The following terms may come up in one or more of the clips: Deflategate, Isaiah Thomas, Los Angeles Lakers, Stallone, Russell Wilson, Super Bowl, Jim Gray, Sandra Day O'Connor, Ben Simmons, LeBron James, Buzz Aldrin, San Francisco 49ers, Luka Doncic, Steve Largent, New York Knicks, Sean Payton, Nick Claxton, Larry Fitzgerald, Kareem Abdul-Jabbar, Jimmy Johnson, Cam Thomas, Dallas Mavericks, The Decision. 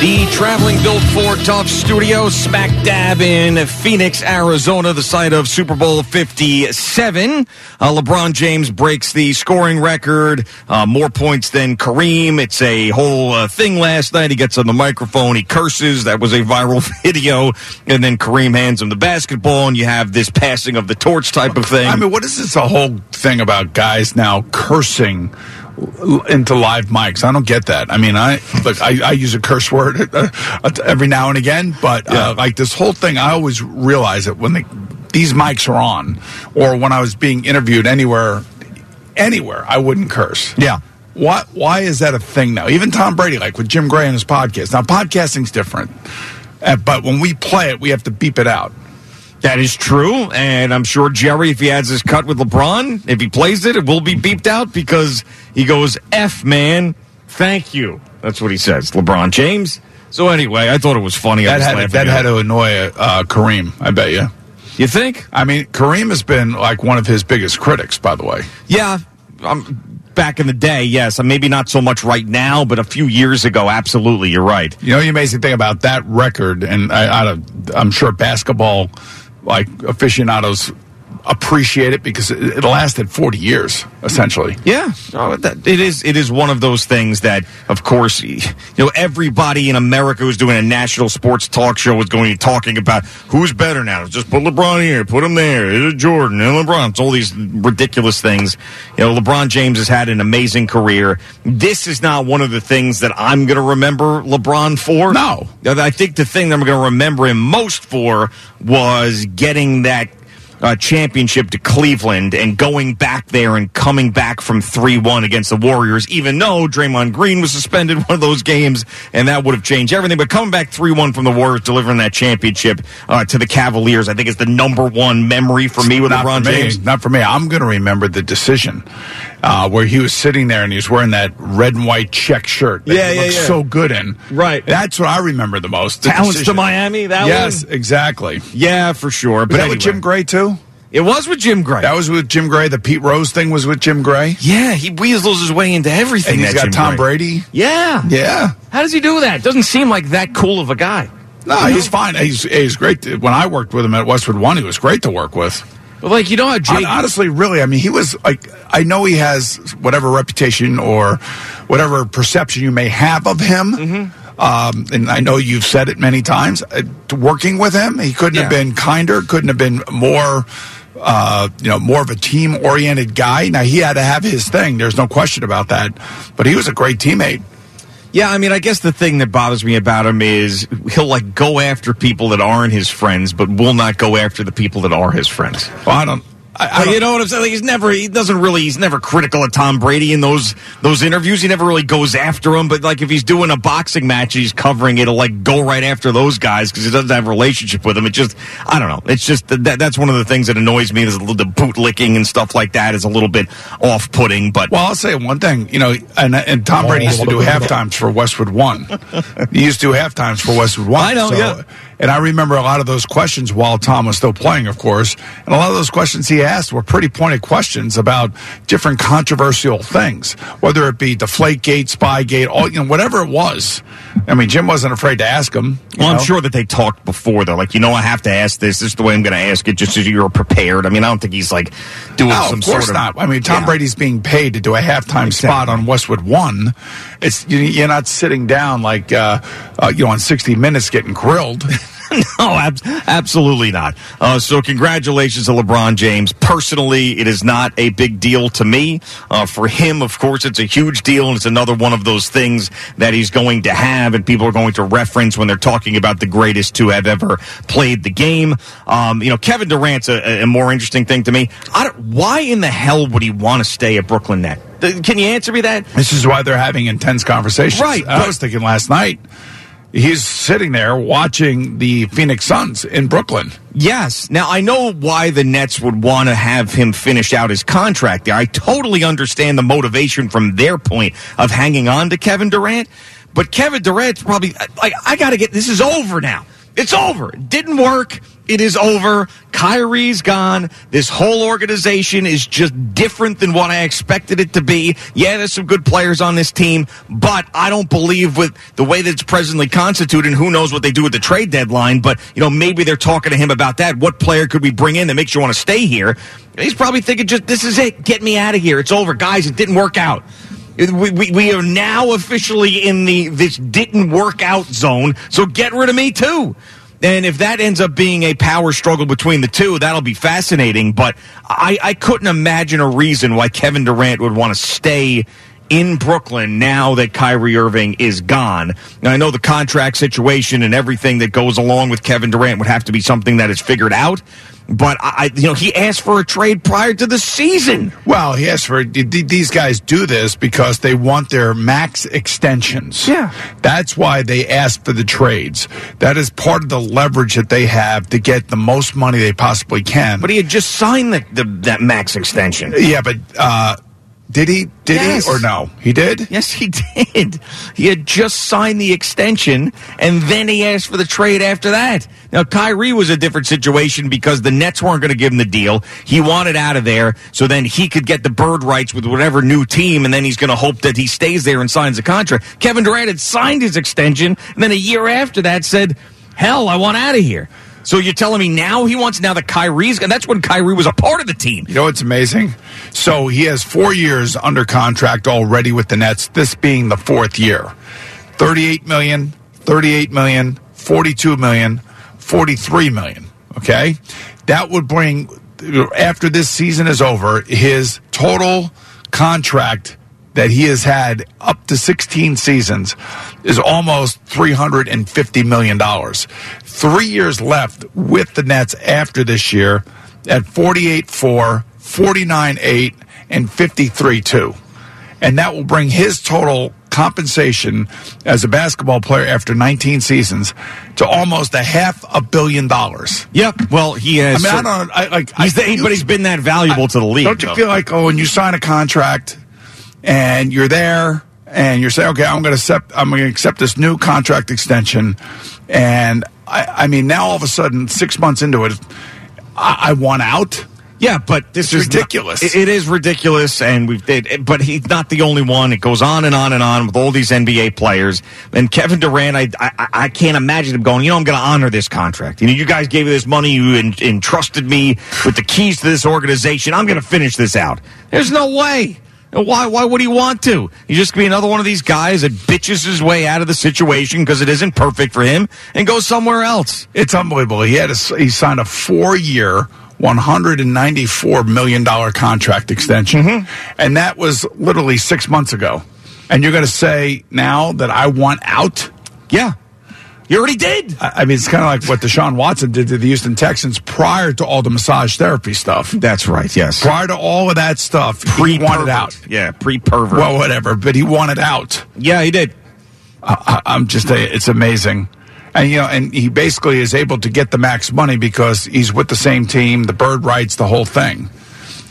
the traveling built for tough studio, smack dab in Phoenix, Arizona, the site of Super Bowl 57. LeBron James breaks the scoring record, more points than Kareem. It's a whole thing last night. He gets on the microphone, he curses. That was a viral video. And then Kareem hands him the basketball, and you have this passing of the torch type of thing. I mean, what is this whole thing about guys now cursing into live mics? I don't get that. I mean, I use a curse word every now and again, but like this whole thing, I always realize that when these mics are on, or when I was being interviewed anywhere, I wouldn't curse. Yeah. Why is that a thing now? Even Tom Brady, like with Jim Gray and his podcast. Now, podcasting's different, but when we play it, we have to beep it out. That is true, and I'm sure Jerry, if he has his cut with LeBron, if he plays it, it will be beeped out because he goes, F, man, thank you. That's what he says, LeBron James. So anyway, I thought it was funny. That had to annoy Kareem, I bet you. You think? I mean, Kareem has been like one of his biggest critics, by the way. Yeah, back in the day, yes. Maybe not so much right now, but a few years ago, absolutely, you're right. You know the amazing thing about that record, and I'm sure basketball aficionados appreciate it because it lasted 40 years, essentially. Yeah. It is one of those things that, of course, you know, everybody in America who's doing a national sports talk show is going to be talking about who's better now. Just put LeBron here, put him there. It's Jordan and LeBron. It's all these ridiculous things. You know, LeBron James has had an amazing career. This is not one of the things that I'm going to remember LeBron for. No. I think the thing that I'm going to remember him most for was getting that championship to Cleveland and going back there and coming back from 3-1 against the Warriors, even though Draymond Green was suspended one of those games, and that would have changed everything. But coming back 3-1 from the Warriors, delivering that championship to the Cavaliers, I think is the number one memory for me with LeBron James. Not for me. I'm going to remember the decision where he was sitting there and he was wearing that red and white check shirt that he looked so good in. Right. That's what I remember the most. Talents to Miami, that one? Yes, exactly. Yeah, for sure. But anyway. With Jim Gray, too? It was with Jim Gray. That was with Jim Gray. The Pete Rose thing was with Jim Gray. Yeah, he weasels his way into everything. And he's got Jim Brady. Yeah. Yeah. How does he do that? Doesn't seem like that cool of a guy. No, he's fine. He's great. When I worked with him at Westwood One, he was great to work with. But like, you know how Jake... Honestly, really, I mean, he was like... I know he has whatever reputation or whatever perception you may have of him. Mm-hmm. And I know you've said it many times, working with him, he couldn't have been kinder, couldn't have been more, more of a team-oriented guy. Now, he had to have his thing. There's no question about that. But he was a great teammate. Yeah, I mean, I guess the thing that bothers me about him is he'll, go after people that aren't his friends, but will not go after the people that are his friends. Well, you know what I'm saying? Like he's never critical of Tom Brady in those interviews. He never really goes after him. But if he's doing a boxing match, he's covering it. He'll go right after those guys because he doesn't have a relationship with them. It just, I don't know. It's just that's one of the things that annoys me. Is the boot licking and stuff like that is a little bit off putting. But I'll say one thing. You know, and Tom Brady used to do halftimes for Westwood One. He used to do halftimes for Westwood One. I know. So, yeah. And I remember a lot of those questions while Tom was still playing, of course. And a lot of those questions he asked were pretty pointed questions about different controversial things, whether it be Deflategate, Spygate, whatever it was. I mean, Jim wasn't afraid to ask him. Well, I'm sure that they talked before. They're like, I have to ask this. This is the way I'm going to ask it, just so you're prepared. I mean, I don't think he's doing some sort of. No, of course not. I mean, Tom Brady's being paid to do a halftime spot on Westwood One. You're not sitting down on 60 Minutes getting grilled. Absolutely not. So congratulations to LeBron James. Personally, it is not a big deal to me. For him, of course, it's a huge deal, and it's another one of those things that he's going to have and people are going to reference when they're talking about the greatest to have ever played the game. Kevin Durant's a more interesting thing to me. Why in the hell would he want to stay at Brooklyn Nets? Can you answer me that? This is why they're having intense conversations. Right. I was thinking last night, he's sitting there watching the Phoenix Suns in Brooklyn. Yes. Now, I know why the Nets would want to have him finish out his contract there. I totally understand the motivation from their point of hanging on to Kevin Durant. But Kevin Durant's probably, like, I got to get, this is over now. It's over. It didn't work. It is over. Kyrie's gone. This whole organization is just different than what I expected it to be. Yeah, there's some good players on this team, but I don't believe with the way that it's presently constituted, and who knows what they do with the trade deadline, but maybe they're talking to him about that. What player could we bring in that makes you want to stay here? He's probably thinking, just this is it. Get me out of here. It's over. Guys, it didn't work out. We are now officially in this didn't work out zone, so get rid of me too. And if that ends up being a power struggle between the two, that'll be fascinating. But I couldn't imagine a reason why Kevin Durant would want to stay in Brooklyn now that Kyrie Irving is gone. Now, I know the contract situation and everything that goes along with Kevin Durant would have to be something that is figured out. But he asked for a trade prior to the season. Well, he asked for these guys do this because they want their max extensions. Yeah, that's why they ask for the trades. That is part of the leverage that they have to get the most money they possibly can. But he had just signed that max extension. Yeah, but did he? Did he or no? He did. Yes, he did. He had just signed the extension, and then he asked for the trade after that. Now, Kyrie was a different situation because the Nets weren't going to give him the deal. He wanted out of there, so then he could get the bird rights with whatever new team, and then he's going to hope that he stays there and signs a contract. Kevin Durant had signed his extension, and then a year after that said, "Hell, I want out of here." So you're telling me now that Kyrie's, and that's when Kyrie was a part of the team. You know what's amazing? So he has 4 years under contract already with the Nets, this being the fourth year. $38 million, $38 million, $42 million, $43 million. Okay? That would bring, after this season is over, his total contract that he has had up to 16 seasons is almost $350 million. 3 years left with the Nets after this year at 48-4, 49-8, and 53-2. And that will bring his total compensation as a basketball player after 19 seasons to almost $500 million. Yep. Well, he has. I mean, but he's been that valuable to the league. Don't you feel like, when you sign a contract and you're there, and you're saying, "Okay, I'm going to accept this new contract extension," and I mean, now all of a sudden, 6 months into it, I want out. Yeah, but this is ridiculous. It is ridiculous, and but he's not the only one. It goes on and on and on with all these NBA players. And Kevin Durant, I can't imagine him going, I'm going to honor this contract. You guys gave me this money. You entrusted me with the keys to this organization. I'm going to finish this out. There's no way. Why would he want to? He's just going to be another one of these guys that bitches his way out of the situation because it isn't perfect for him and goes somewhere else. It's unbelievable. He signed a 4-year, $194 million contract extension. Mm-hmm. And that was literally 6 months ago. And you're going to say now that I want out? Yeah. You already did. I mean, it's kind of like what Deshaun Watson did to the Houston Texans prior to all the massage therapy stuff. That's right, yes. Prior to all of that stuff, he wanted out. Yeah, pre-pervert. Well, whatever, but he wanted out. Yeah, he did. It's amazing. And, and he basically is able to get the max money because he's with the same team, the bird rights, the whole thing.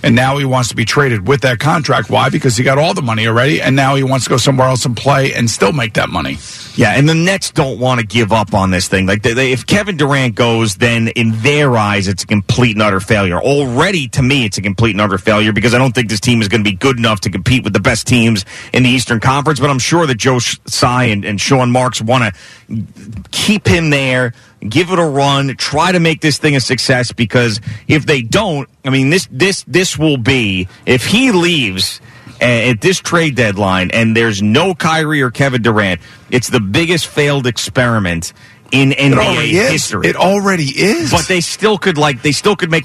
And now he wants to be traded with that contract. Why? Because he got all the money already, and now he wants to go somewhere else and play and still make that money. Yeah, and the Nets don't want to give up on this thing. Like, if Kevin Durant goes, then in their eyes, it's a complete and utter failure. Already, to me, it's a complete and utter failure because I don't think this team is going to be good enough to compete with the best teams in the Eastern Conference. But I'm sure that Joe Tsai and Sean Marks want to keep him there. Give it a run. Try to make this thing a success because if they don't, I mean, this will be, if he leaves at this trade deadline and there's no Kyrie or Kevin Durant, it's the biggest failed experiment in NBA history. It already is. But they still could make the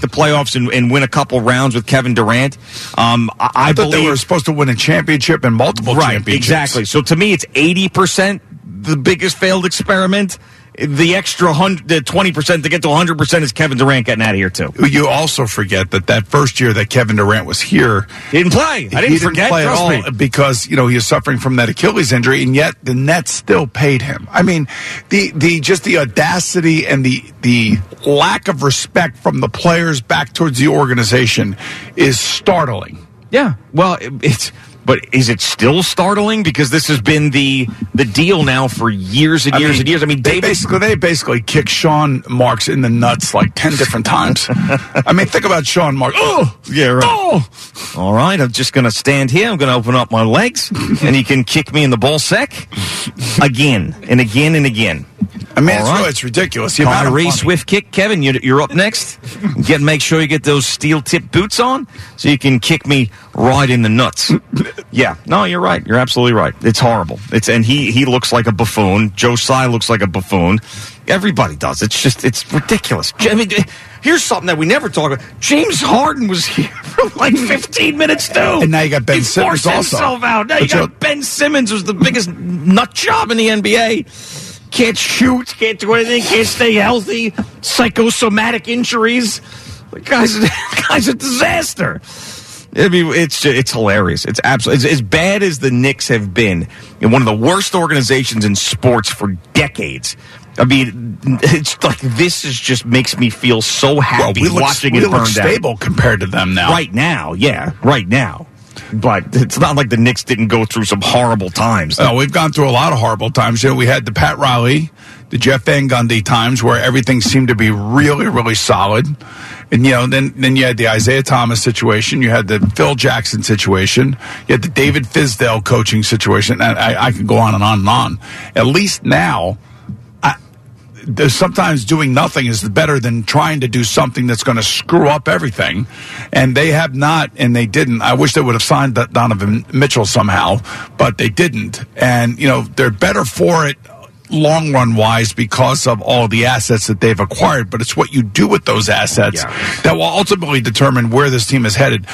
playoffs and win a couple rounds with Kevin Durant. I thought they were supposed to win a championship and multiple championships. Right, exactly. So to me, it's 80% the biggest failed experiment. The extra 20% to get to 100% is Kevin Durant getting out of here, too. You also forget that first year that Kevin Durant was here. He didn't play. He didn't play at all because, he was suffering from that Achilles injury, and yet the Nets still paid him. I mean, the audacity and the lack of respect from the players back towards the organization is startling. Yeah. Well, But is it still startling? Because this has been the deal now for years and years and years. I mean, they basically kicked Sean Marks in the nuts like 10 different times. I mean, think about Sean Marks. Oh, yeah, right. Oh, all right. I'm just going to stand here. I'm going to open up my legs, and he can kick me in the ballsack again and again and again. I mean, it's ridiculous. Kyrie swift kick, Kevin. You're up next. Make sure you get those steel tip boots on so you can kick me right in the nuts. Yeah, no, you're right. You're absolutely right. It's horrible. And he looks like a buffoon. Joe Tsai looks like a buffoon. Everybody does. It's ridiculous. I mean, here's something that we never talk about. James Harden was here for like 15 minutes too, and now you got Ben Simmons also. Ben Simmons was the biggest nut job in the NBA. Can't shoot, can't do anything, can't stay healthy, psychosomatic injuries. The guy's a disaster. I mean, it's hilarious. It's absolutely as bad as the Knicks have been in one of the worst organizations in sports for decades. I mean, it's like this is just makes me feel so happy watching it burn down. We look stable compared to them now. Right now, yeah, right now. But it's not like the Knicks didn't go through some horrible times. Oh, we've gone through a lot of horrible times. We had the Pat Riley, the Jeff Van Gundy times where everything seemed to be really, really solid. And, then you had the Isaiah Thomas situation. You had the Phil Jackson situation. You had the David Fizdale coaching situation. I could go on and on and on. At least now, sometimes doing nothing is better than trying to do something that's going to screw up everything. And they have not, and they didn't. I wish they would have signed Donovan Mitchell somehow, but they didn't. And, they're better for it long run wise because of all the assets that they've acquired. But it's what you do with those assets that will ultimately determine where this team is headed.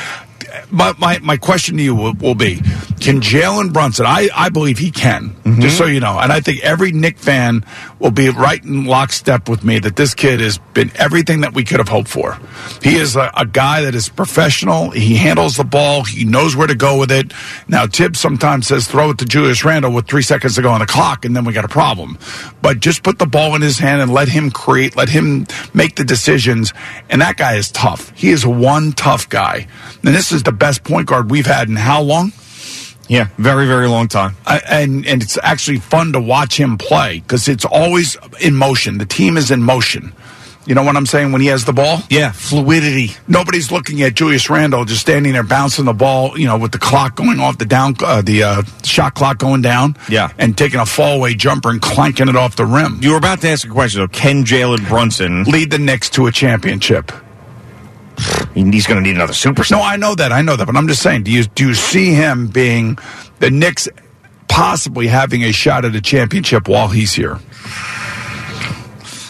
My question to you will be, can Jalen Brunson, I believe he can, just so you know, and I think every Knick fan will be right in lockstep with me that this kid has been everything that we could have hoped for. He is a guy that is professional. He handles the ball. He knows where to go with it. Now, Tibbs sometimes says throw it to Julius Randle with 3 seconds to go on the clock, and then we got a problem. But just put the ball in his hand and let him create, let him make the decisions, and that guy is tough. He is one tough guy. And this is the best point guard we've had in how long? Yeah, very, very long time. And it's actually fun to watch him play because it's always in motion. The team is in motion. You know what I'm saying when he has the ball? Yeah, fluidity. Nobody's looking at Julius Randle just standing there bouncing the ball, with the clock going off, the shot clock going down. Yeah. And taking a fallaway jumper and clanking it off the rim. You were about to ask a question, though. Can Jalen Brunson lead the Knicks to a championship? He's going to need another superstar. No, I know that, but I'm just saying, do you see him being the Knicks possibly having a shot at a championship while he's here?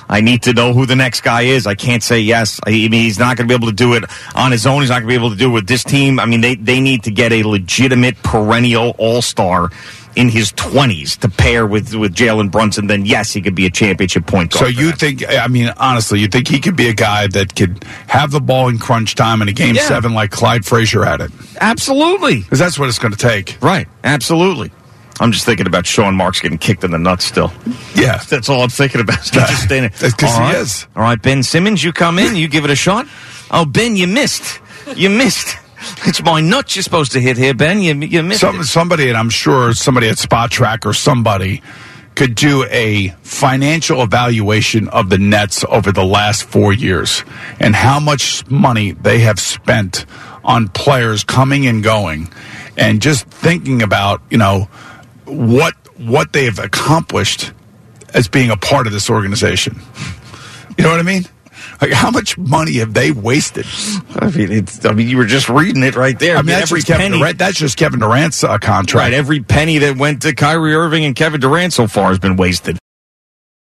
I need to know who the next guy is. I can't say yes. I mean, he's not going to be able to do it on his own. He's not going to be able to do it with this team. I mean, they need to get a legitimate perennial all-star in his 20s to pair with Jalen Brunson. Then, yes, he could be a championship point guard. So you think, I mean, honestly, you think he could be a guy that could have the ball in crunch time in a Game 7 like Clyde Frazier had it? Absolutely. Because that's what it's going to take. Right. Absolutely. I'm just thinking about Sean Marks getting kicked in the nuts still. Yeah. That's all I'm thinking about. Just standing. That's because he is. All right, Ben Simmons, you come in. You give it a shot. Oh, Ben, you missed. You missed. It's my nut you're supposed to hit here, Ben. You missed it. Somebody, and I'm sure somebody at Spot Track or somebody could do a financial evaluation of the Nets over the last 4 years and how much money they have spent on players coming and going and just thinking about, what they've accomplished as being a part of this organization. You know what I mean? Like, how much money have they wasted? I mean, you were just reading it right there. I mean, that's just Kevin Durant's contract. Right, every penny that went to Kyrie Irving and Kevin Durant so far has been wasted.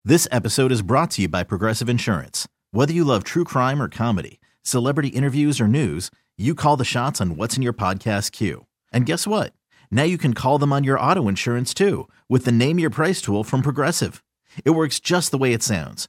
This episode is brought to you by Progressive Insurance. Whether you love true crime or comedy, celebrity interviews or news, you call the shots on what's in your podcast queue. And guess what? Now you can call them on your auto insurance too with the Name Your Price tool from Progressive. It works just the way it sounds.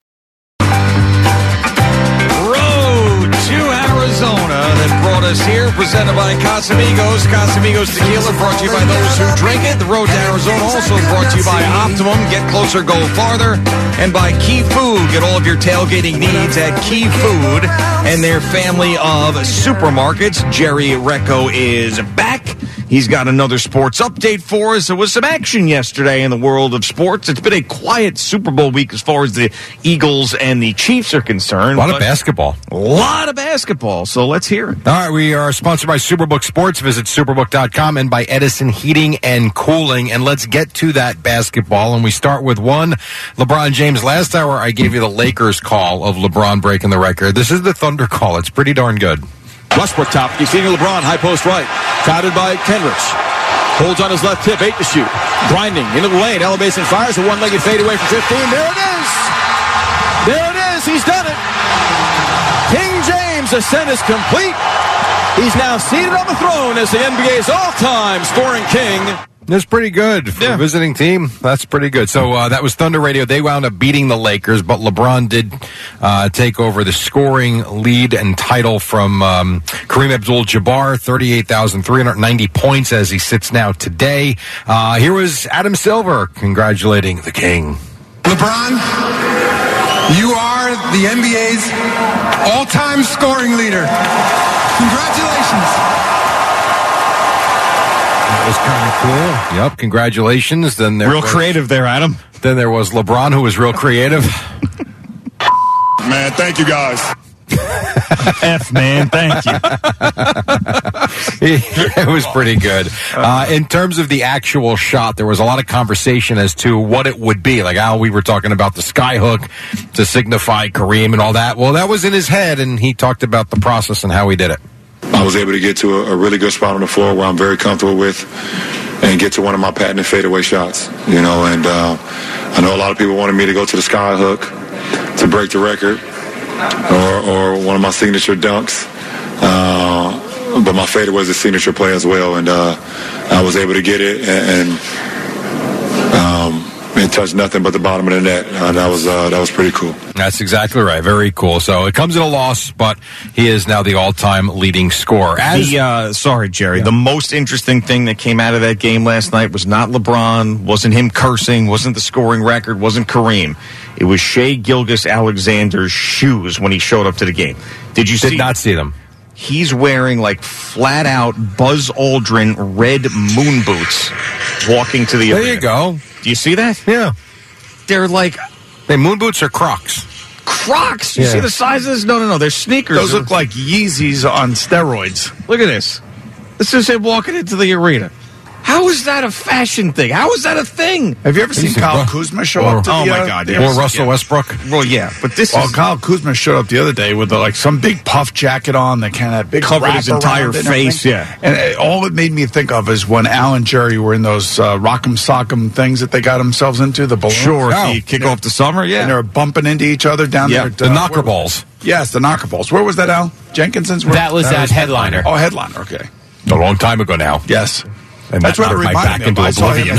Road to Arizona that brought us here, presented by Casamigos. Casamigos Tequila, brought to you by those who drink it. The Road to Arizona also brought to you by Optimum. Get closer, go farther. And by Key Food. Get all of your tailgating needs at Key Food and their family of supermarkets. Jerry Recco is back. He's got another sports update for us. There was some action yesterday in the world of sports. It's been a quiet Super Bowl week as far as the Eagles and the Chiefs are concerned. A lot of basketball. So let's hear it. All right, we are sponsored by Superbook Sports. Visit Superbook.com and by Edison Heating and Cooling. And let's get to that basketball. And we start with one, LeBron James. Last hour, I gave you the Lakers call of LeBron breaking the record. This is the Thunder call. It's pretty darn good. Westbrook top. You see LeBron, high post right. Crowded by Kendricks. Holds on his left hip, 8 to shoot. Grinding into the lane. Elevation fires. A one-legged fadeaway from 15. There it is. There it is. He's done it. King James' ascent is complete. He's now seated on the throne as the NBA's all-time scoring king. That's pretty good for a visiting team. That's pretty good. So that was Thunder Radio. They wound up beating the Lakers, but LeBron did take over the scoring lead and title from Kareem Abdul-Jabbar, 38,390 points as he sits now today. Here was Adam Silver congratulating the king. LeBron, you are the NBA's all-time scoring leader. Congratulations. That was kind of cool. Yep, congratulations. Then there real was, creative there, Adam. Then there was LeBron, who was real creative. Man, thank you guys. F, man, thank you. It was pretty good. In terms of the actual shot, there was a lot of conversation as to what it would be. Like, we were talking about the skyhook to signify Kareem and all that. Well, that was in his head, and he talked about the process and how he did it. I was able to get to a really good spot on the floor where I'm very comfortable with and get to one of my patented fadeaway shots, you know. And I know a lot of people wanted me to go to the sky hook to break the record or one of my signature dunks. But my fadeaway was a signature play as well. And I was able to get it and touch nothing but the bottom of the net. That was pretty cool. That's exactly right. Very cool. So it comes at a loss, but he is now the all-time leading scorer. The most interesting thing that came out of that game last night was not LeBron, wasn't him cursing, wasn't the scoring record, wasn't Kareem. It was Shai Gilgeous-Alexander's shoes when he showed up to the game. Did you see? Did not see them. he's wearing like flat out Buzz Aldrin red moon boots walking to the arena. There you go. Do you see that? Yeah. They're like... Hey, moon boots are Crocs. Crocs? You see the size of this? No. They're sneakers. Those look like Yeezys on steroids. Look at this. This is him walking into the arena. How is that a fashion thing? How is that a thing? Have you ever seen Kyle Kuzma show up to the... Oh, my God. Yes. Or Russell Westbrook. Well, yeah. But this is... Kyle Kuzma showed up the other day with like some big puff jacket on that kind of big covered his entire face. Yeah. And all it made me think of is when Al and Jerry were in those rock'em sock'em things that they got themselves into, the balloons. Sure. Oh, the kick off the summer, yeah. And they were bumping into each other down there. The knocker balls. Yes, the knocker balls. Where was that, Al? Jenkinson's? That was at Headliner. Oh, Headliner. Okay. A long time ago now. Yes. And that's what reminded back me into oblivion.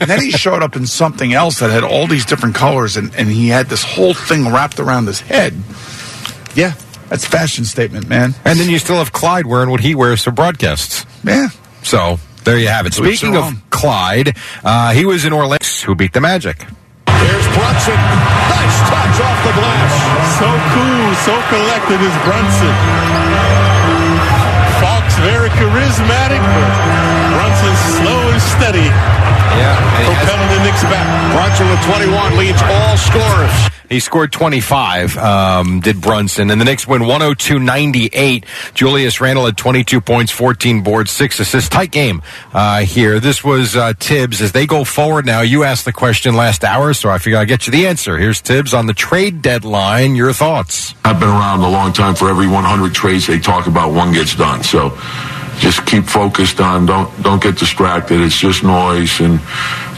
And then he showed up in something else that had all these different colors, and he had this whole thing wrapped around his head. Yeah, that's a fashion statement, man. And then you still have Clyde wearing what he wears for broadcasts. Yeah. So there you have it. Speaking of Clyde, he was in Orlando, who beat the Magic. There's Brunson. Nice touch off the glass. So cool, so collected is Brunson. Fox, very charismatic, but... slow and steady. Yeah. Propelling the Knicks back. Brunson with 21 leads all scorers. He scored 25, did Brunson. And the Knicks win 102-98. Julius Randle had 22 points, 14 boards, 6 assists. Tight game here. This was Tibbs. As they go forward now, you asked the question last hour, so I figured I'd get you the answer. Here's Tibbs on the trade deadline. Your thoughts? I've been around a long time. For every 100 trades they talk about, one gets done. So... just keep focused on, don't get distracted. It's just noise. And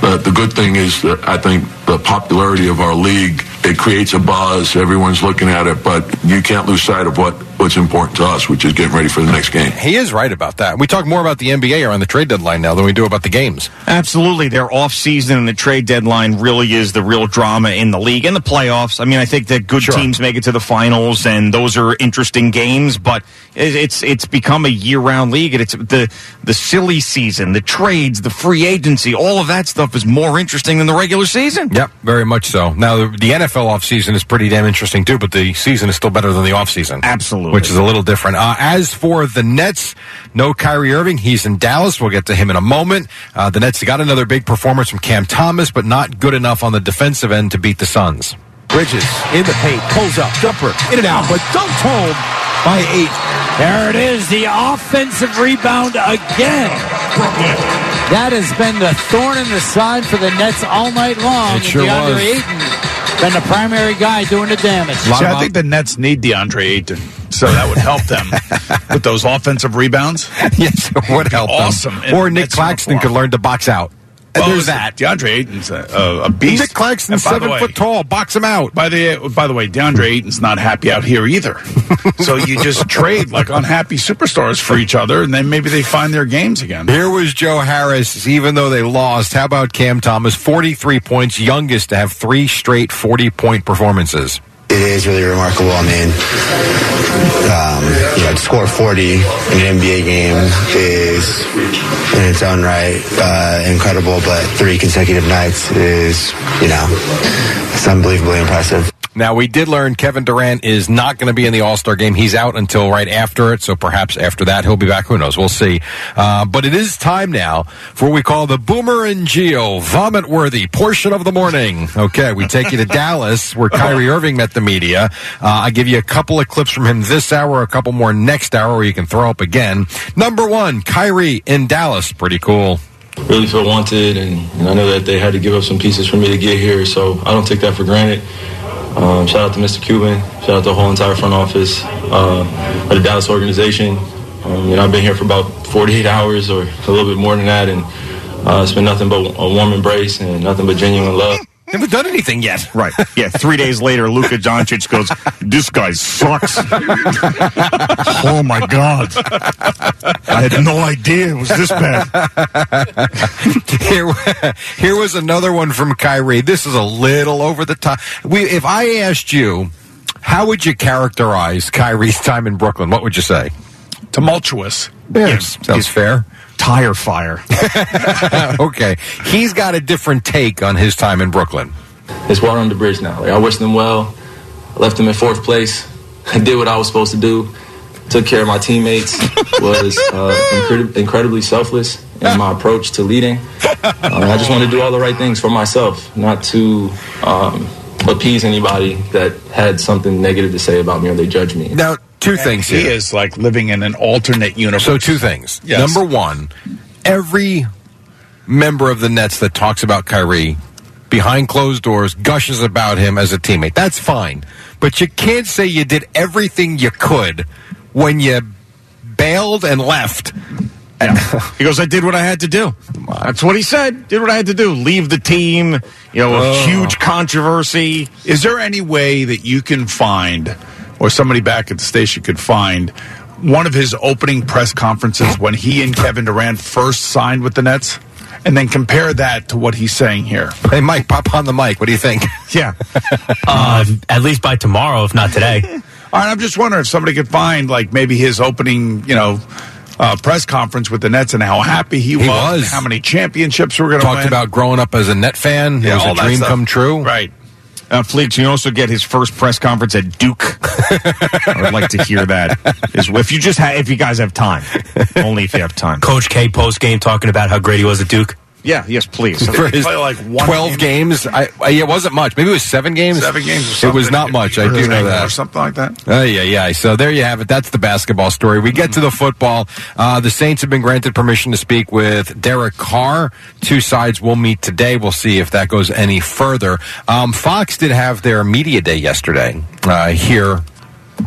the good thing is that I think the popularity of our league, it creates a buzz. Everyone's looking at it, but you can't lose sight of what's important to us, which is getting ready for the next game. He is right about that. We talk more about the NBA around the trade deadline now than we do about the games. Absolutely. Their off season and the trade deadline really is the real drama in the league and the playoffs. I mean, I think that good teams make it to the finals, and those are interesting games, but it's become a year-round league, and it's the silly season, the trades, the free agency, all of that stuff is more interesting than the regular season. Yep, very much so. Now, the NFL offseason is pretty damn interesting, too, but the season is still better than the offseason. Absolutely. Which is a little different. As for the Nets, no Kyrie Irving. He's in Dallas. We'll get to him in a moment. The Nets got another big performance from Cam Thomas, but not good enough on the defensive end to beat the Suns. Bridges in the paint, pulls up, jumper, in and out, but dunked home by 8. There it is, the offensive rebound again. That has been the thorn in the side for the Nets all night long. It sure DeAndre Ayton been the primary guy doing the damage. See, I think the Nets need DeAndre Ayton, so that would help them with those offensive rebounds. Yes, it would help them. Or Nick Claxton could learn to box out. And there's that. DeAndre Ayton's a beast. Nick Claxton's 7 foot tall. Box him out. By the way, DeAndre Ayton's not happy out here either. So you just trade like unhappy superstars for each other, and then maybe they find their games again. Here was Joe Harris, even though they lost. How about Cam Thomas? 43 points, youngest to have 3 straight 40-point performances. It is really remarkable. I mean, to score 40 in an NBA game is, in its own right, incredible. But 3 consecutive nights is, it's unbelievably impressive. Now, we did learn Kevin Durant is not going to be in the All-Star game. He's out until right after it, so perhaps after that he'll be back. Who knows? We'll see. But it is time now for what we call the Boomer and Geo vomit-worthy portion of the morning. Okay, we take you to Dallas, where Kyrie Irving met the media. I give you a couple of clips from him this hour, a couple more next hour, where you can throw up again. Number 1, Kyrie in Dallas. Pretty cool. Really feel wanted, and I know that they had to give up some pieces for me to get here, so I don't take that for granted. Shout out to Mr. Cuban. Shout out to the whole entire front office of the Dallas organization. I've been here for about 48 hours or a little bit more than that, and it's been nothing but a warm embrace and nothing but genuine love. Never done anything yet. Right. Yeah, 3 days later, Luka Doncic goes, this guy sucks. Oh, my God. I had no idea it was this bad. Here was another one from Kyrie. This is a little over the top. If I asked you, how would you characterize Kyrie's time in Brooklyn? What would you say? Tumultuous. Yes. Sounds fair. Tire fire. Okay. He's got a different take on his time in Brookln. It's water on the bridge now. I wished him well. I left him in 4th place. I did what I was supposed to do. took care of my teammates, was incredibly selfless in my approach to leading. I just wanted to do all the right things for myself, not to appease anybody that had something negative to say about me or they judged me. Now, two things here. He is like living in an alternate universe. So two things. Yes. Number one, every member of the Nets that talks about Kyrie behind closed doors gushes about him as a teammate. That's fine. But you can't say you did everything you could when you bailed and left. He goes, I did what I had to do. That's what he said. Did what I had to do. Leave the team. You know, a huge controversy. Is there any way that you can find, or somebody back at the station could find, one of his opening press conferences when he and Kevin Durant first signed with the Nets? And then compare that to what he's saying here. Hey, Mike, pop on the mic. What do you think? Yeah. At least by tomorrow, if not today. All right, I'm just wondering if somebody could find, like, maybe his opening, you know, press conference with the Nets and how happy he was. How many championships we're going to win. Talked about growing up as a Net fan. Yeah, it was a dream come true. Right. Fleeks, you also get his first press conference at Duke. I would like to hear that. If you guys have time. Only if you have time. Coach K post-game talking about how great he was at Duke. Yeah, yes, please. For his 12 games, it wasn't much. Maybe it was 7 games. 7 games or something. It was not much. I do know that. Or something like that. Yeah. So there you have it. That's the basketball story. We get to the football. The Saints have been granted permission to speak with Derek Carr. Two sides will meet today. We'll see if that goes any further. Fox did have their media day yesterday here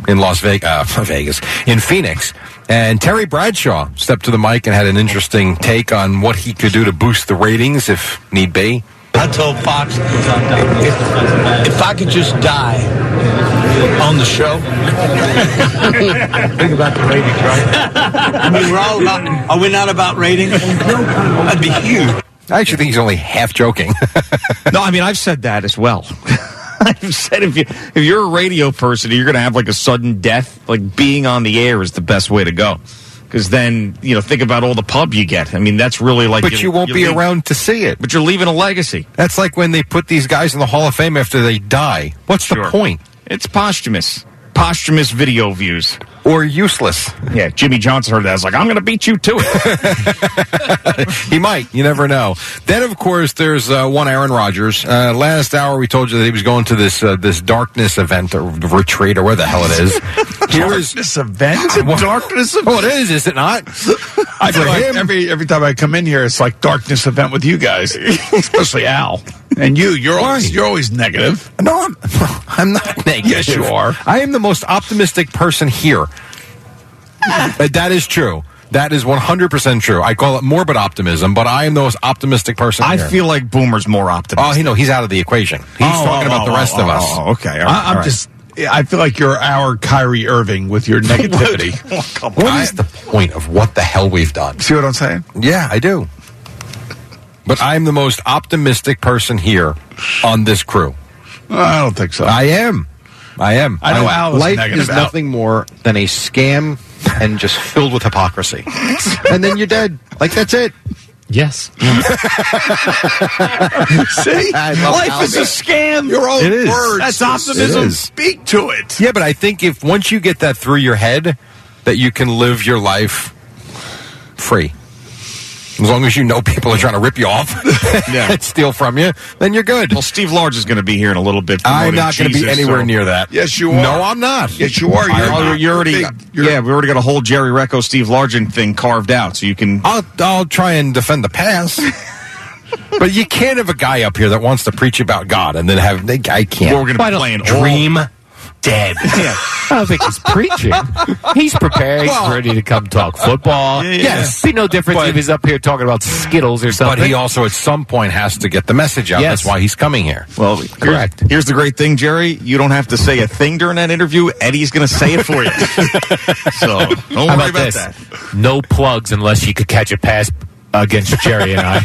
in Las Vegas, in Phoenix. And Terry Bradshaw stepped to the mic and had an interesting take on what he could do to boost the ratings if need be. I told Fox, if I could just die on the show, think about the ratings, right? I mean, are we not about ratings? That'd be huge. I actually think he's only half joking. No, I mean, I've said that as well. I've said if you're a radio person, you're going to have like a sudden death. Like being on the air is the best way to go, because then think about all the pub you get. I mean, that's really like. But you won't be around to see it. But you're leaving a legacy. That's like when they put these guys in the Hall of Fame after they die. What's the point? It's posthumous video views. Or useless. Yeah, Jimmy Johnson heard that. I was like, I'm going to beat you to it. He might. You never know. Then, of course, there's one Aaron Rodgers. Last hour, we told you that he was going to this darkness event or retreat or where the hell it is. Darkness event? Is it darkness event? Oh, it is it not? I feel like every time I come in here, it's like darkness event with you guys, especially Al. And you're always negative. No, I'm not negative. Yes, you are. I am the most optimistic person here. That is true. That is 100% true. I call it morbid optimism, but I am the most optimistic person here. I feel like Boomer's more optimistic. Oh, he's out of the equation. He's talking about the rest of us. Oh, okay. All right, I feel like you're our Kyrie Irving with your negativity. What is the point of what the hell we've done? See what I'm saying? Yeah, I do. But I'm the most optimistic person here on this crew. I don't think so. I am. I know Al is negative. Life is nothing more than a scam and just filled with hypocrisy. And then you're dead. Like, that's it. Yes. See? Life is a scam. Your own words. That's optimism. Speak to it. Yeah, but I think if once you get that through your head, that you can live your life free. As long as you know people are trying to rip you off and steal from you, then you're good. Well, Steve Large is going to be here in a little bit. I'm not going to be anywhere near that. Yes, you are. No, I'm not. Yes, you are. We already got a whole Jerry Recco, Steve Large thing carved out, so you can... I'll try and defend the past. But you can't have a guy up here that wants to preach about God and then have... I can't. Well, we're going to play an dream... Dead. Yeah. I don't think he's preaching. He's prepared. He's ready to come talk football. Yeah. Yes. It'd be no difference if he's up here talking about Skittles or something. But he also at some point has to get the message out. Yes. That's why he's coming here. Well, correct. Here's the great thing, Jerry. You don't have to say a thing during that interview. Eddie's going to say it for you. So don't worry about that. No plugs unless you could catch a pass against Jerry and I.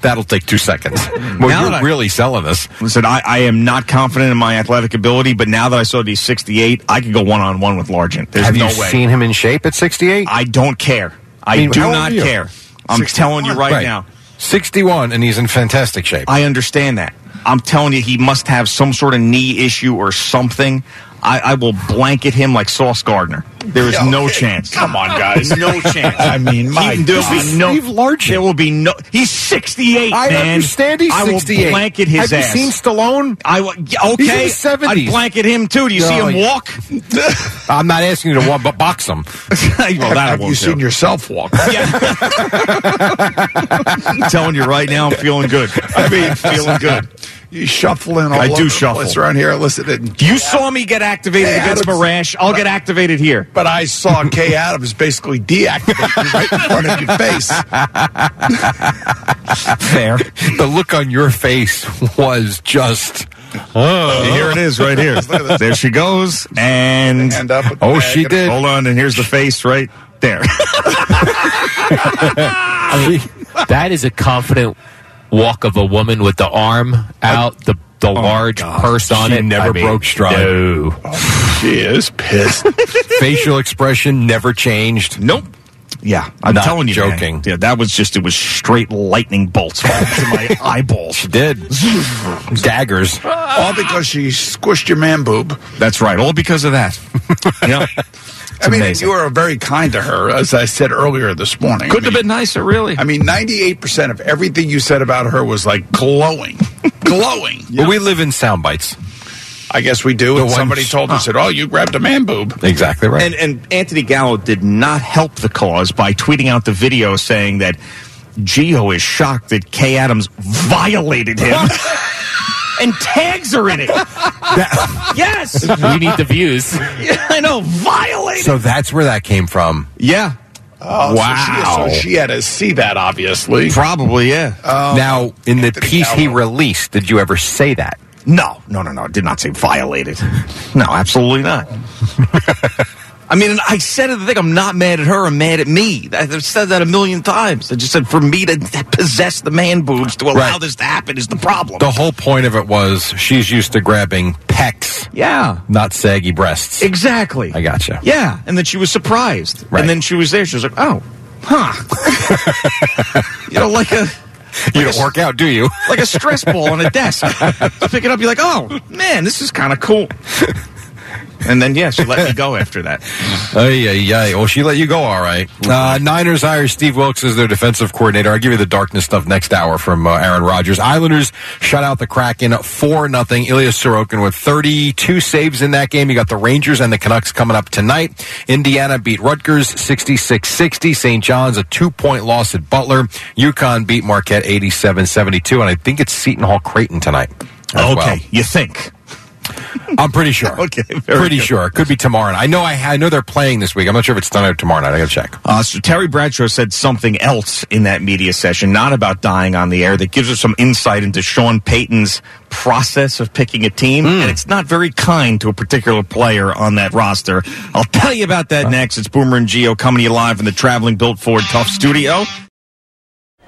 That'll take 2 seconds. Well, now you're really selling this. Listen, I am not confident in my athletic ability, but now that I saw these 68, I could go one-on-one with Largent. Have you seen him in shape at 68? I don't care. I do not care. I'm telling you right now. 61, and he's in fantastic shape. I understand that. I'm telling you, he must have some sort of knee issue or something. I will blanket him like Sauce Gardner. There is no chance. Come on, guys. No chance. I mean, my God. No, Steve Largent. There will be no. He's 68, man. I understand he's 68. I will blanket his ass. Have you seen Stallone? He's in his 70s. I'd blanket him, too. Do you see him walk? I'm not asking you to walk, but box him. Have you seen yourself walk? Yeah. I'm telling you right now, I'm feeling good. I mean, feeling good. You shuffling all I do shuffle. Place around here. Listen, you saw me get activated against Marash. I'll get activated here. But I saw Kay Adams basically deactivated right in front of your face. Fair. The look on your face was just... Oh, here it is right here. There she goes. And... Oh, she did. Hold on, and here's the face right there. I mean, that is a confident... walk of a woman with the arm out, the large purse on it. Broke stride. No. Oh, she is pissed. Facial expression never changed. Nope. Yeah, I'm not telling you, joking. Man. Yeah, that was just, it was straight lightning bolts to my eyeballs. She did. Daggers. All because she squished your man boob. That's right. All because of that. Yeah. I mean, amazing. You were very kind to her, as I said earlier this morning. Couldn't have been nicer, really. I mean, 98% of everything you said about her was like glowing. Glowing. Yep. But we live in sound bites. I guess we do. And somebody told us, said, you grabbed a man boob. Exactly right. And Anthony Gallo did not help the cause by tweeting out the video saying that Gio is shocked that Kay Adams violated him. And tags are in it. Yes. We need the views. Yeah, I know. Violated. So that's where that came from. Yeah. Oh, wow. So she had to see that, obviously. Probably, yeah. Now, in Anthony the piece Gallo. He released, did you ever say that? No. I did not say violated. No, absolutely not. I mean, and I said it. I think I'm not mad at her. I'm mad at me. I've said that a million times. I just said for me to possess the man boobs to allow this to happen is the problem. The whole point of it was she's used to grabbing pecs. Yeah. Not saggy breasts. Exactly. I gotcha. Yeah. And then she was surprised. Right. And then she was there. She was like, you know, like a... You don't work out, do you? Like a stress ball on a desk. You pick it up, you're like, oh, man, this is kind of cool. And then, she let me go after that. Well, she let you go, all right. Niners hire Steve Wilkes as their defensive coordinator. I'll give you the darkness stuff next hour from Aaron Rodgers. Islanders shut out the Kraken 4-0. Ilya Sorokin with 32 saves in that game. You got the Rangers and the Canucks coming up tonight. Indiana beat Rutgers 66-60. St. John's a 2-point loss at Butler. UConn beat Marquette 87-72. And I think it's Seton Hall Creighton tonight. You think? I'm pretty sure. Sure. It could be tomorrow. I know they're playing this week. I'm not sure if it's tonight or tomorrow night. I got to check. So Terry Bradshaw said something else in that media session, not about dying on the air, that gives us some insight into Sean Payton's process of picking a team. And it's not very kind to a particular player on that roster. I'll tell you about that next. It's Boomer and Geo coming to you live from the Traveling Built Ford Tough Studio.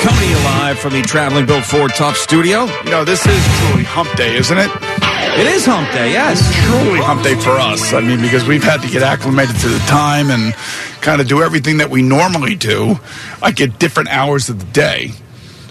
coming to you live from the Traveling Built Ford Tough Studio. You know, this is truly hump day, isn't it? It is hump day, yes. It's truly hump day for us. I mean, because we've had to get acclimated to the time and kind of do everything that we normally do, like at different hours of the day.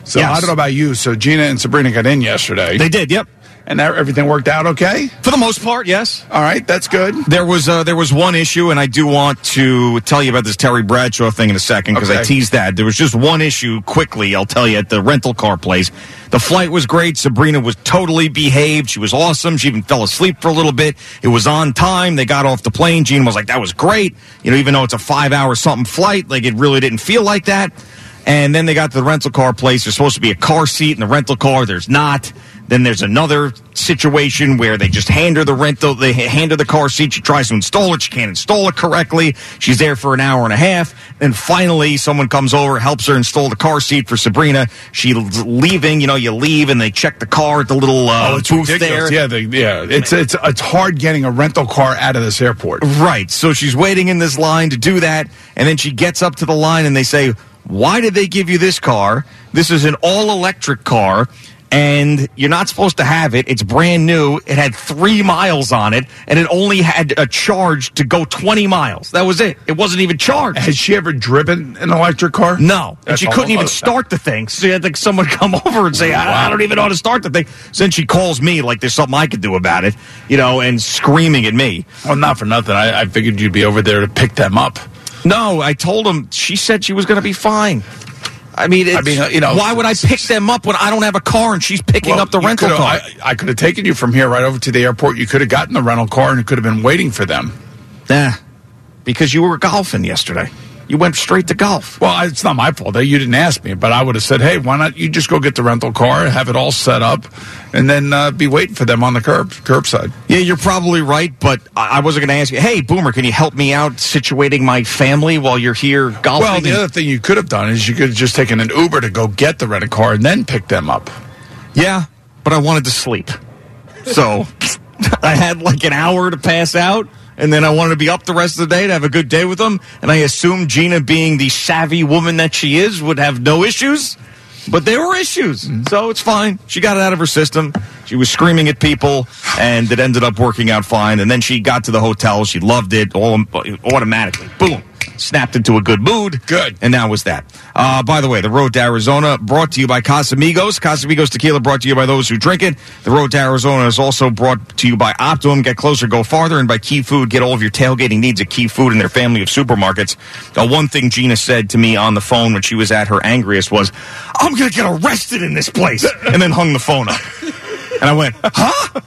So yes. I don't know about you. So Gina and Sabrina got in yesterday. They did, yep. And everything worked out okay? For the most part, yes. All right, that's good. There was one issue, and I do want to tell you about this Terry Bradshaw thing in a second, because I teased that. There was just one issue, quickly, I'll tell you, at the rental car place. The flight was great. Sabrina was totally behaved. She was awesome. She even fell asleep for a little bit. It was on time. They got off the plane. Gene was like, that was great. You know, even though it's a 5-hour-something flight, like, it really didn't feel like that. And then they got to the rental car place. There's supposed to be a car seat in the rental car. There's not. Then there's another situation where they just hand her the rental. They hand her the car seat. She tries to install it. She can't install it correctly. She's there for an hour and a half. Then finally, someone comes over, helps her install the car seat for Sabrina. She's leaving. You know, you leave and they check the car at the little booth ridiculous. There. Yeah, it's hard getting a rental car out of this airport. Right. So she's waiting in this line to do that, and then she gets up to the line and they say, "Why did they give you this car? This is an all-electric car. And you're not supposed to have it. It's brand new. It had 3 miles on it, and it only had a charge to go 20 miles. That was it. It wasn't even charged." Has she ever driven an electric car? No. That's and she couldn't even start the thing. So you had like someone come over and say, I don't even know how to start the thing. So then she calls me like there's something I could do about it, you know, and screaming at me. Well, not for nothing. I figured you'd be over there to pick them up. No, I told him. She said she was going to be fine. I mean, you know, why would I pick them up when I don't have a car and she's picking up the rental car? I could have taken you from here right over to the airport. You could have gotten the rental car and could have been waiting for them. Nah, because you were golfing yesterday. You went straight to golf. Well, it's not my fault. You didn't ask me, but I would have said, hey, why not you just go get the rental car, have it all set up, and then be waiting for them on the curbside. Yeah, you're probably right, but I wasn't going to ask you, hey, Boomer, can you help me out situating my family while you're here golfing? Well, the other thing you could have done is you could have just taken an Uber to go get the rental car and then pick them up. Yeah, but I wanted to sleep. So I had like an hour to pass out. And then I wanted to be up the rest of the day to have a good day with them. And I assumed Gina, being the savvy woman that she is, would have no issues. But there were issues. So it's fine. She got it out of her system. She was screaming at people, and it ended up working out fine. And then she got to the hotel. She loved it all automatically. Boom. Snapped into a good mood. Good. And that was that. By the way, The Road to Arizona brought to you by Casamigos. Casamigos Tequila brought to you by those who drink it. The Road to Arizona is also brought to you by Optimum. Get closer, go farther. And by Key Food. Get all of your tailgating needs at Key Food and their family of supermarkets. One thing Gina said to me on the phone when she was at her angriest was, I'm going to get arrested in this place. And then hung the phone up. And I went, huh?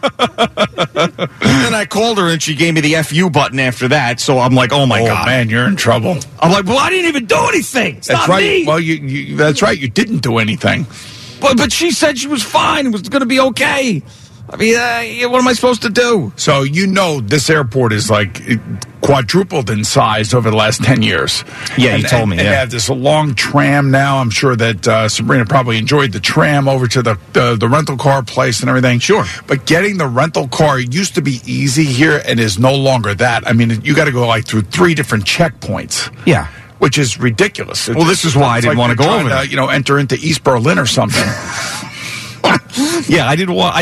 And then I called her, and she gave me the FU button after that. So I'm like, oh, my God. Man, you're in trouble. I'm like, well, I didn't even do anything. It's not me. Well, you, that's right. You didn't do anything. But she said she was fine. It was going to be okay. I mean, what am I supposed to do? So you know this airport is like quadrupled in size over the last 10 years. Yeah, you told me. And they have this long tram now. I'm sure that Sabrina probably enjoyed the tram over to the rental car place and everything. Sure. But getting the rental car used to be easy here and is no longer that. I mean, you got to go like through 3 different checkpoints. Yeah. Which is ridiculous. Well, this is why I didn't want to go over there. You know, enter into East Berlin or something. Yeah, I didn't want.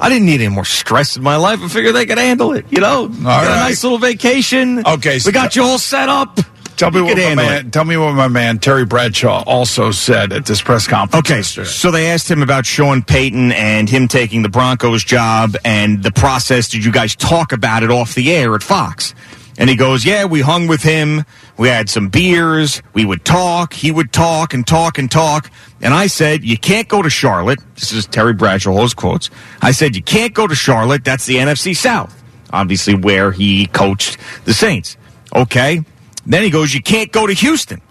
I didn't need any more stress in my life. I figured they could handle it, you know? All right. A nice little vacation. Okay. So we got you all set up. Tell me what my man, Terry Bradshaw, also said at this press conference. Okay, so they asked him about Sean Payton and him taking the Broncos job and the process. Did you guys talk about it off the air at Fox? And he goes, yeah, we hung with him. We had some beers. We would talk. He would talk and talk and talk. And I said, you can't go to Charlotte. This is Terry Bradshaw, those quotes. I said, you can't go to Charlotte. That's the NFC South. obviously where he coached the Saints. Okay. Then he goes, you can't go to Houston.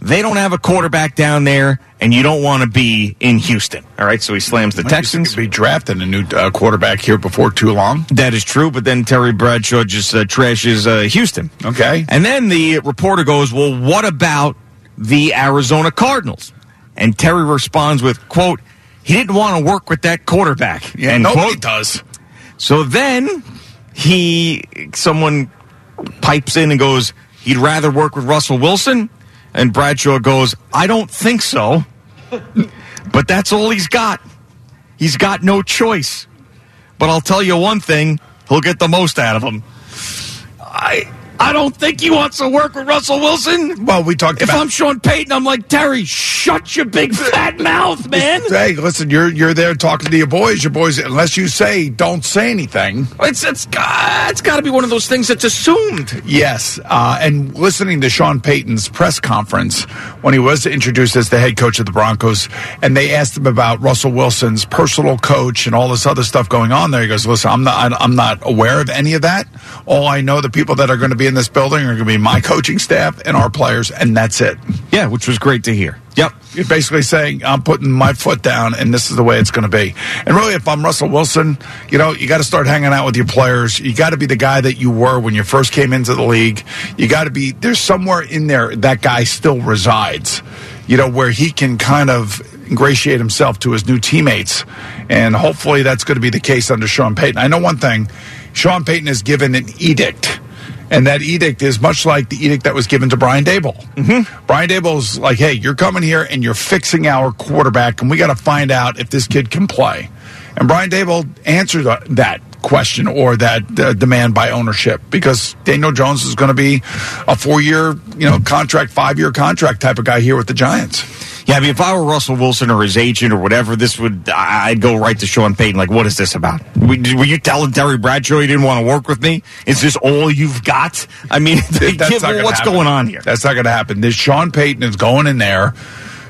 They don't have a quarterback down there, and you don't want to be in Houston. All right, so he slams the Texans. He could be drafting a new quarterback here before too long. That is true, but then Terry Bradshaw just trashes Houston. Okay. And then the reporter goes, well, what about the Arizona Cardinals? And Terry responds with, quote, he didn't want to work with that quarterback. Yeah, and nobody quote, does. So then someone pipes in and goes, he'd rather work with Russell Wilson? And Bradshaw goes, I don't think so, but that's all he's got. He's got no choice. But I'll tell you one thing, he'll get the most out of him. I don't think he wants to work with Russell Wilson. Well, we talked about... If I'm Sean Payton, I'm like, Terry, shut your big fat mouth, man. Hey, listen, you're there talking to your boys. Your boys, unless you say, don't say anything. It's got to be one of those things that's assumed. Yes, and listening to Sean Payton's press conference when he was introduced as the head coach of the Broncos, and they asked him about Russell Wilson's personal coach and all this other stuff going on there. He goes, listen, I'm not aware of any of that. All I know, the people that are going to be in this building are going to be my coaching staff and our players, and that's it. Yeah, which was great to hear. Yep. You're basically saying, I'm putting my foot down, and this is the way it's going to be. And really, if I'm Russell Wilson, you got to start hanging out with your players. You got to be the guy that you were when you first came into the league. You got to be, there's somewhere in there that guy still resides, where he can kind of ingratiate himself to his new teammates. And hopefully that's going to be the case under Sean Payton. I know one thing, Sean Payton has given an edict. And that edict is much like the edict that was given to Brian Daboll. Mm-hmm. Brian Daboll's like, hey, you're coming here and you're fixing our quarterback, and we got to find out if this kid can play. And Brian Daboll answered that question or that demand by ownership, because Daniel Jones is going to be a 4-year contract, 5-year contract type of guy here with the Giants. Yeah, I mean, if I were Russell Wilson or his agent or whatever, I'd go right to Sean Payton. Like, what is this about? Were you telling Terry Bradshaw you didn't want to work with me? Is this all you've got? I mean, what's going on here? That's not going to happen. This Sean Payton is going in there.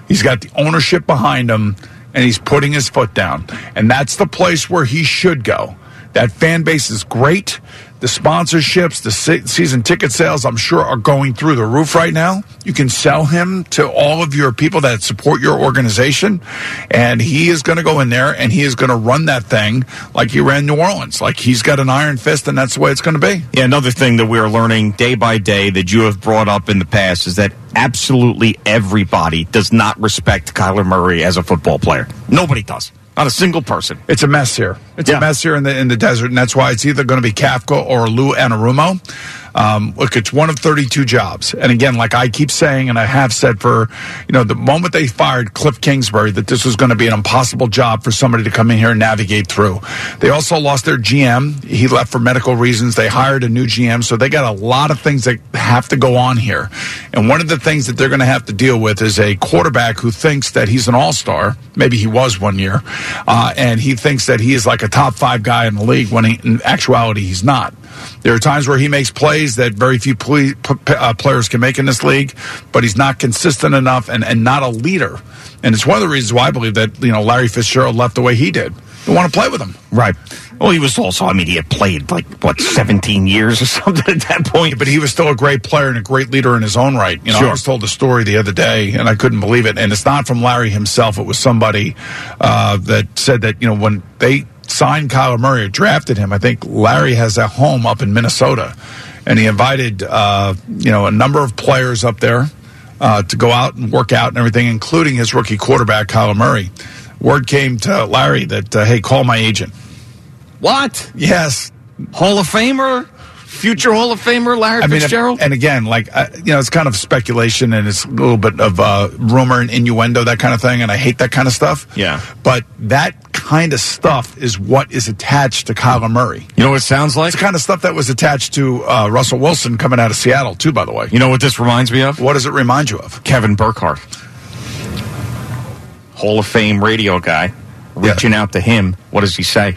He's got the ownership behind him, and he's putting his foot down. And that's the place where he should go. That fan base is great. The sponsorships, the season ticket sales, I'm sure, are going through the roof right now. You can sell him to all of your people that support your organization, and he is going to go in there, and he is going to run that thing like he ran New Orleans. Like, he's got an iron fist, and that's the way it's going to be. Yeah, another thing that we're learning day by day that you have brought up in the past is that absolutely everybody does not respect Kyler Murray as a football player. Nobody does. Not a single person. It's a mess here. It's a mess here in the desert, and that's why it's either going to be Kafka or Lou Anarumo. Look, it's one of 32 jobs. And again, like I keep saying, and I have said for, the moment they fired Cliff Kingsbury, that this was going to be an impossible job for somebody to come in here and navigate through. They also lost their GM. He left for medical reasons. They hired a new GM. So they got a lot of things that have to go on here. And one of the things that they're going to have to deal with is a quarterback who thinks that he's an all-star. Maybe he was one year. And he thinks that he is like a top 5 guy in the league when in actuality he's not. There are times where he makes plays that very few players can make in this league, but he's not consistent enough and not a leader. And it's one of the reasons why I believe that Larry Fitzgerald left the way he did. They want to play with him. Right. Well, he was also, he had played 17 years or something at that point. Yeah, but he was still a great player and a great leader in his own right. Sure. I was told a story the other day, and I couldn't believe it. And it's not from Larry himself. It was somebody that said that, when they signed Kyler Murray or drafted him, I think Larry has a home up in Minnesota. And he invited, a number of players up there to go out and work out and everything, including his rookie quarterback, Kyler Murray. Word came to Larry that, hey, call my agent. What? Yes. Hall of Famer? Future Hall of Famer Larry Fitzgerald? And again, it's kind of speculation and it's a little bit of rumor and innuendo, that kind of thing, and I hate that kind of stuff. Yeah. But that kind of stuff is what is attached to Kyler Murray. You know what it sounds like? It's the kind of stuff that was attached to Russell Wilson coming out of Seattle, too, by the way. You know what this reminds me of? What does it remind you of? Kevin Burkhardt. Hall of Fame radio guy, reaching out to him. What does he say?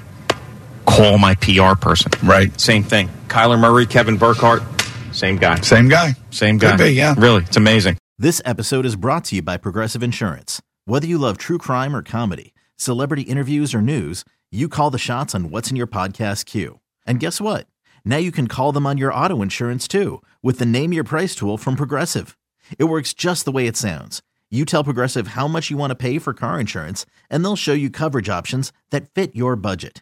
Call my PR person. Right. Same thing. Kyler Murray, Kevin Burkhardt, same guy. Same guy. Same guy. Could be, yeah. Really, it's amazing. This episode is brought to you by Progressive Insurance. Whether you love true crime or comedy, celebrity interviews or news, you call the shots on what's in your podcast queue. And guess what? Now you can call them on your auto insurance too with the Name Your Price tool from Progressive. It works just the way it sounds. You tell Progressive how much you want to pay for car insurance, and they'll show you coverage options that fit your budget.